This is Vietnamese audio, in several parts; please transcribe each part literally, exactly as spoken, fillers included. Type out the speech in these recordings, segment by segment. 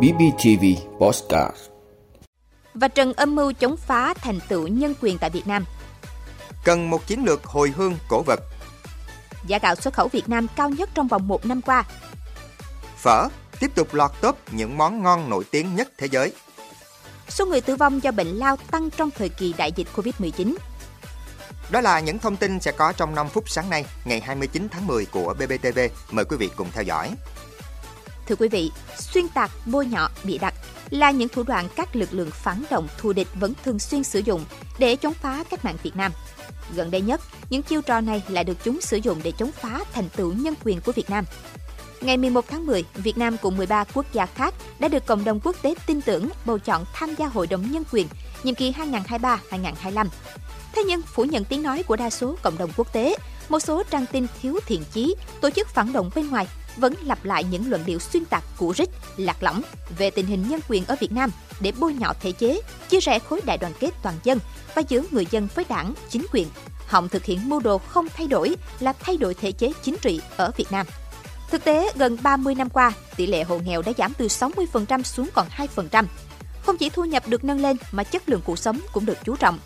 bê bê tê vê Podcast. Và Trần âm mưu chống phá thành tựu nhân quyền tại Việt Nam. Cần một chiến lược hồi hương cổ vật. Giá gạo xuất khẩu Việt Nam cao nhất trong vòng một năm qua. Phở tiếp tục lọt top những món ngon nổi tiếng nhất thế giới. Số người tử vong do bệnh lao tăng trong thời kỳ đại dịch covid mười chín. Đó là những thông tin sẽ có trong năm phút sáng nay, ngày hai mươi chín tháng mười của bê bê tê vê. Mời quý vị cùng theo dõi. Thưa quý vị, xuyên tạc, bôi nhọ, bịa đặt là những thủ đoạn các lực lượng phản động thù địch vẫn thường xuyên sử dụng để chống phá cách mạng Việt Nam. Gần đây nhất, những chiêu trò này lại được chúng sử dụng để chống phá thành tựu nhân quyền của Việt Nam. Ngày mười một tháng mười, Việt Nam cùng mười ba quốc gia khác đã được cộng đồng quốc tế tin tưởng bầu chọn tham gia Hội đồng Nhân quyền nhiệm kỳ hai nghìn không trăm hai mươi ba đến hai nghìn không trăm hai mươi lăm. Thế nhưng, phủ nhận tiếng nói của đa số cộng đồng quốc tế, một số trang tin thiếu thiện chí, tổ chức phản động bên ngoài vẫn lặp lại những luận điệu xuyên tạc cũ rích, lạc lõng về tình hình nhân quyền ở Việt Nam để bôi nhọ thể chế, chia rẽ khối đại đoàn kết toàn dân và giữa người dân với đảng, chính quyền. Hòng thực hiện mưu đồ không thay đổi là thay đổi thể chế chính trị ở Việt Nam. Thực tế, gần ba mươi năm qua, tỷ lệ hộ nghèo đã giảm từ sáu mươi phần trăm xuống còn hai phần trăm. Không chỉ thu nhập được nâng lên mà chất lượng cuộc sống cũng được chú trọng.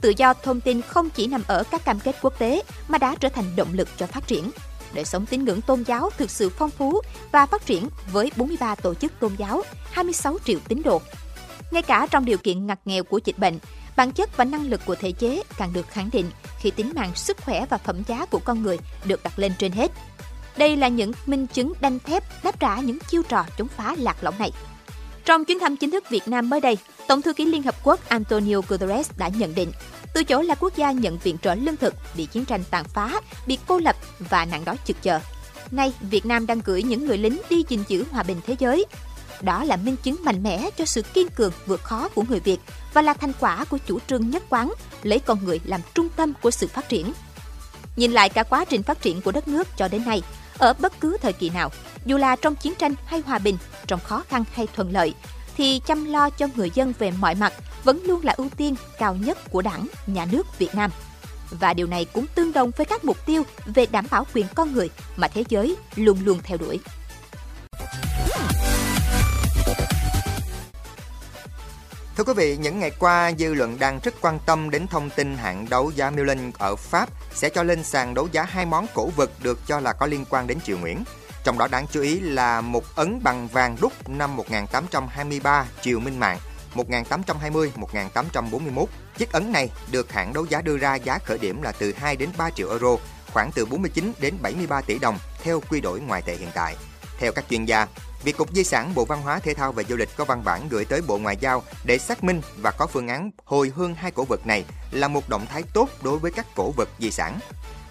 Tự do thông tin không chỉ nằm ở các cam kết quốc tế mà đã trở thành động lực cho phát triển. Đời sống tín ngưỡng tôn giáo thực sự phong phú và phát triển với bốn mươi ba tổ chức tôn giáo, hai mươi sáu triệu tín đồ. Ngay cả trong điều kiện ngặt nghèo của dịch bệnh, bản chất và năng lực của thể chế càng được khẳng định khi tính mạng, sức khỏe và phẩm giá của con người được đặt lên trên hết. Đây là những minh chứng đanh thép đáp trả những chiêu trò chống phá lạc lõng này. Trong chuyến thăm chính thức Việt Nam mới đây, Tổng thư ký Liên Hợp Quốc Antonio Guterres đã nhận định, từ chỗ là quốc gia nhận viện trợ lương thực, bị chiến tranh tàn phá, bị cô lập và nạn đói trực chờ. Nay, Việt Nam đang gửi những người lính đi gìn giữ hòa bình thế giới. Đó là minh chứng mạnh mẽ cho sự kiên cường vượt khó của người Việt và là thành quả của chủ trương nhất quán, lấy con người làm trung tâm của sự phát triển. Nhìn lại cả quá trình phát triển của đất nước cho đến nay, ở bất cứ thời kỳ nào, dù là trong chiến tranh hay hòa bình, trong khó khăn hay thuận lợi, thì chăm lo cho người dân về mọi mặt vẫn luôn là ưu tiên cao nhất của Đảng, Nhà nước Việt Nam. Và điều này cũng tương đồng với các mục tiêu về đảm bảo quyền con người mà thế giới luôn luôn theo đuổi. Thưa quý vị, những ngày qua, dư luận đang rất quan tâm đến thông tin hãng đấu giá Millon ở Pháp sẽ cho lên sàn đấu giá hai món cổ vật được cho là có liên quan đến triều Nguyễn. Trong đó đáng chú ý là một ấn bằng vàng đúc năm một nghìn tám trăm hai mươi ba Triều Minh Mạng, một nghìn tám trăm hai mươi đến một nghìn tám trăm bốn mươi mốt. Chiếc ấn này được hãng đấu giá đưa ra giá khởi điểm là từ hai đến ba triệu euro, khoảng từ bốn mươi chín đến bảy mươi ba tỷ đồng theo quy đổi ngoại tệ hiện tại. Theo các chuyên gia, việc Cục Di sản Bộ Văn hóa Thể thao và Du lịch có văn bản gửi tới Bộ Ngoại giao để xác minh và có phương án hồi hương hai cổ vật này là một động thái tốt đối với các cổ vật di sản.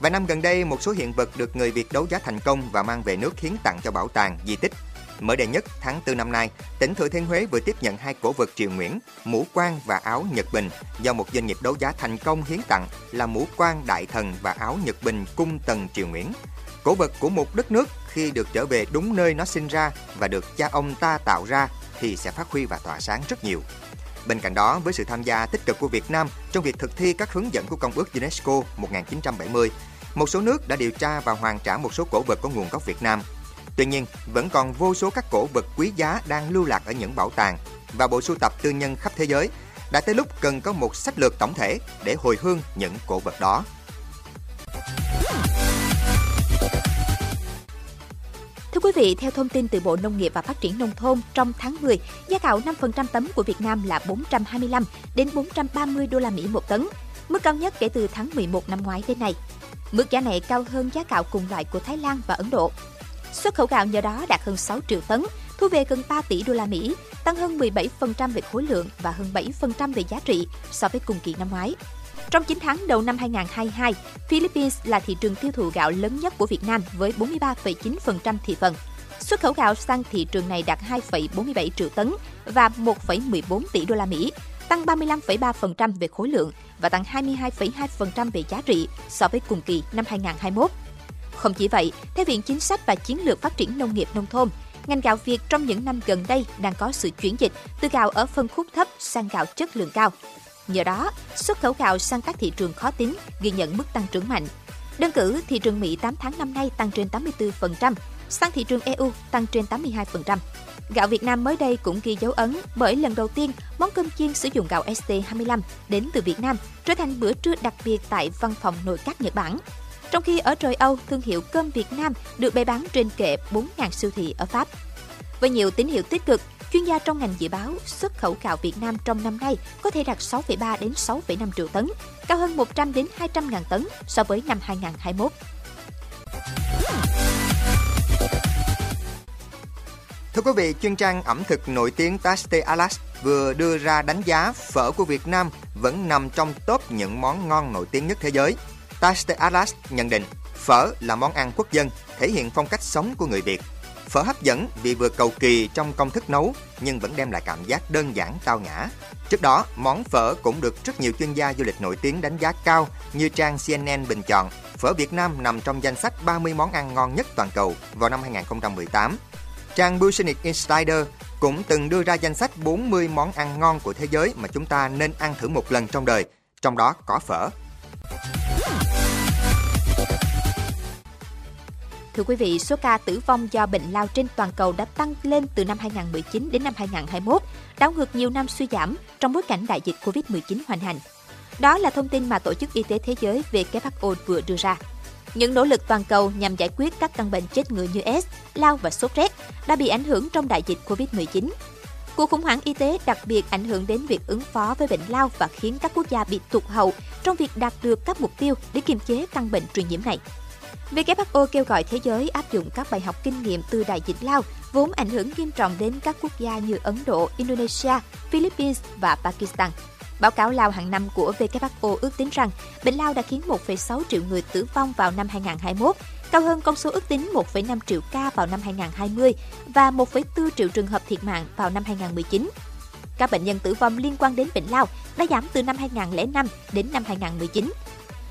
Vài năm gần đây, một số hiện vật được người Việt đấu giá thành công và mang về nước hiến tặng cho bảo tàng, di tích. Mới đây nhất, tháng tư năm nay, tỉnh Thừa Thiên Huế vừa tiếp nhận hai cổ vật triều Nguyễn, mũ quan và áo Nhật Bình, do một doanh nghiệp đấu giá thành công hiến tặng là mũ quan Đại Thần và áo Nhật Bình cung tần triều Nguyễn. Cổ vật của một đất nước khi được trở về đúng nơi nó sinh ra và được cha ông ta tạo ra thì sẽ phát huy và tỏa sáng rất nhiều. Bên cạnh đó, với sự tham gia tích cực của Việt Nam trong việc thực thi các hướng dẫn của Công ước UNESCO một nghìn chín trăm bảy mươi, một số nước đã điều tra và hoàn trả một số cổ vật có nguồn gốc Việt Nam. Tuy nhiên, vẫn còn vô số các cổ vật quý giá đang lưu lạc ở những bảo tàng và bộ sưu tập tư nhân khắp thế giới. Đã tới lúc cần có một sách lược tổng thể để hồi hương những cổ vật đó. Thưa quý vị, theo thông tin từ Bộ Nông nghiệp và Phát triển Nông thôn, trong tháng mười, giá gạo năm phần trăm tấm của Việt Nam là bốn trăm hai mươi lăm đến bốn trăm ba mươi đô la Mỹ một tấn, mức cao nhất kể từ tháng mười một năm ngoái đến nay. Mức giá này cao hơn giá gạo cùng loại của Thái Lan và Ấn Độ. Xuất khẩu gạo nhờ đó đạt hơn sáu triệu tấn, thu về gần ba tỷ đô la Mỹ, tăng hơn mười bảy phần trăm về khối lượng và hơn bảy phần trăm về giá trị so với cùng kỳ năm ngoái. Trong chín tháng đầu năm hai nghìn không trăm hai mươi hai, Philippines là thị trường tiêu thụ gạo lớn nhất của Việt Nam với bốn mươi ba phẩy chín phần trăm thị phần. Xuất khẩu gạo sang thị trường này đạt hai phẩy bốn mươi bảy triệu tấn và một phẩy mười bốn tỷ đô la Mỹ, tăng ba mươi lăm phẩy ba phần trăm về khối lượng và tăng hai mươi hai phẩy hai phần trăm về giá trị so với cùng kỳ năm hai nghìn không trăm hai mươi mốt. Không chỉ vậy, theo Viện Chính sách và Chiến lược Phát triển Nông nghiệp Nông thôn, ngành gạo Việt trong những năm gần đây đang có sự chuyển dịch từ gạo ở phân khúc thấp sang gạo chất lượng cao. Nhờ đó, xuất khẩu gạo sang các thị trường khó tính ghi nhận mức tăng trưởng mạnh. Đơn cử, thị trường Mỹ tám tháng năm nay tăng trên tám mươi bốn phần trăm, sang thị trường e u tăng trên tám mươi hai phần trăm. Gạo Việt Nam mới đây cũng ghi dấu ấn bởi lần đầu tiên món cơm chiên sử dụng gạo S T hai mươi lăm đến từ Việt Nam trở thành bữa trưa đặc biệt tại văn phòng nội các Nhật Bản. Trong khi ở trời Âu, thương hiệu cơm Việt Nam được bày bán trên kệ bốn nghìn siêu thị ở Pháp. Với nhiều tín hiệu tích cực, chuyên gia trong ngành dự báo xuất khẩu gạo Việt Nam trong năm nay có thể đạt sáu phẩy ba đến sáu phẩy năm triệu tấn, cao hơn một trăm đến hai trăm nghìn tấn so với năm hai nghìn không trăm hai mươi mốt. Thưa quý vị, chuyên trang ẩm thực nổi tiếng Taste Atlas vừa đưa ra đánh giá phở của Việt Nam vẫn nằm trong top những món ngon nổi tiếng nhất thế giới. Taste Atlas nhận định phở là món ăn quốc dân, thể hiện phong cách sống của người Việt. Phở hấp dẫn vì vừa cầu kỳ trong công thức nấu nhưng vẫn đem lại cảm giác đơn giản tao nhã. Trước đó, món phở cũng được rất nhiều chuyên gia du lịch nổi tiếng đánh giá cao, như trang C N N bình chọn phở Việt Nam nằm trong danh sách ba mươi món ăn ngon nhất toàn cầu vào năm hai nghìn không trăm mười tám. Trang Business Insider cũng từng đưa ra danh sách bốn mươi món ăn ngon của thế giới mà chúng ta nên ăn thử một lần trong đời, trong đó có phở. Thưa quý vị, số ca tử vong do bệnh lao trên toàn cầu đã tăng lên từ năm hai nghìn không trăm mười chín đến năm hai nghìn không trăm hai mươi mốt, đảo ngược nhiều năm suy giảm trong bối cảnh đại dịch covid mười chín hoành hành. Đó là thông tin mà Tổ chức Y tế Thế giới W H O vừa đưa ra. Những nỗ lực toàn cầu nhằm giải quyết các căn bệnh chết người như AIDS, lao và sốt rét đã bị ảnh hưởng trong đại dịch covid mười chín. Cuộc khủng hoảng y tế đặc biệt ảnh hưởng đến việc ứng phó với bệnh lao và khiến các quốc gia bị tụt hậu trong việc đạt được các mục tiêu để kiềm chế căn bệnh truyền nhiễm này. W H O kêu gọi thế giới áp dụng các bài học kinh nghiệm từ đại dịch lao, vốn ảnh hưởng nghiêm trọng đến các quốc gia như Ấn Độ, Indonesia, Philippines và Pakistan. Báo cáo lao hàng năm của W H O ước tính rằng bệnh lao đã khiến một phẩy sáu triệu người tử vong vào năm hai nghìn không trăm hai mươi mốt, cao hơn con số ước tính một phẩy năm triệu ca vào năm hai nghìn không trăm hai mươi và một phẩy bốn triệu trường hợp thiệt mạng vào năm hai nghìn không trăm mười chín. Các bệnh nhân tử vong liên quan đến bệnh lao đã giảm từ năm hai nghìn không trăm lẻ năm đến năm hai nghìn không trăm mười chín.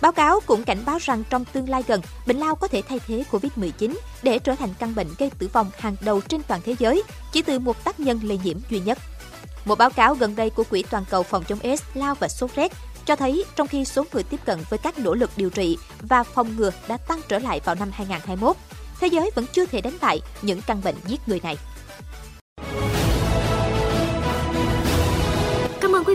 Báo cáo cũng cảnh báo rằng trong tương lai gần, bệnh lao có thể thay thế covid mười chín để trở thành căn bệnh gây tử vong hàng đầu trên toàn thế giới, chỉ từ một tác nhân lây nhiễm duy nhất. Một báo cáo gần đây của Quỹ Toàn cầu phòng chống AIDS, lao và sốt rét cho thấy trong khi số người tiếp cận với các nỗ lực điều trị và phòng ngừa đã tăng trở lại vào năm hai nghìn không trăm hai mươi mốt, thế giới vẫn chưa thể đánh bại những căn bệnh giết người này. Cảm ơn quý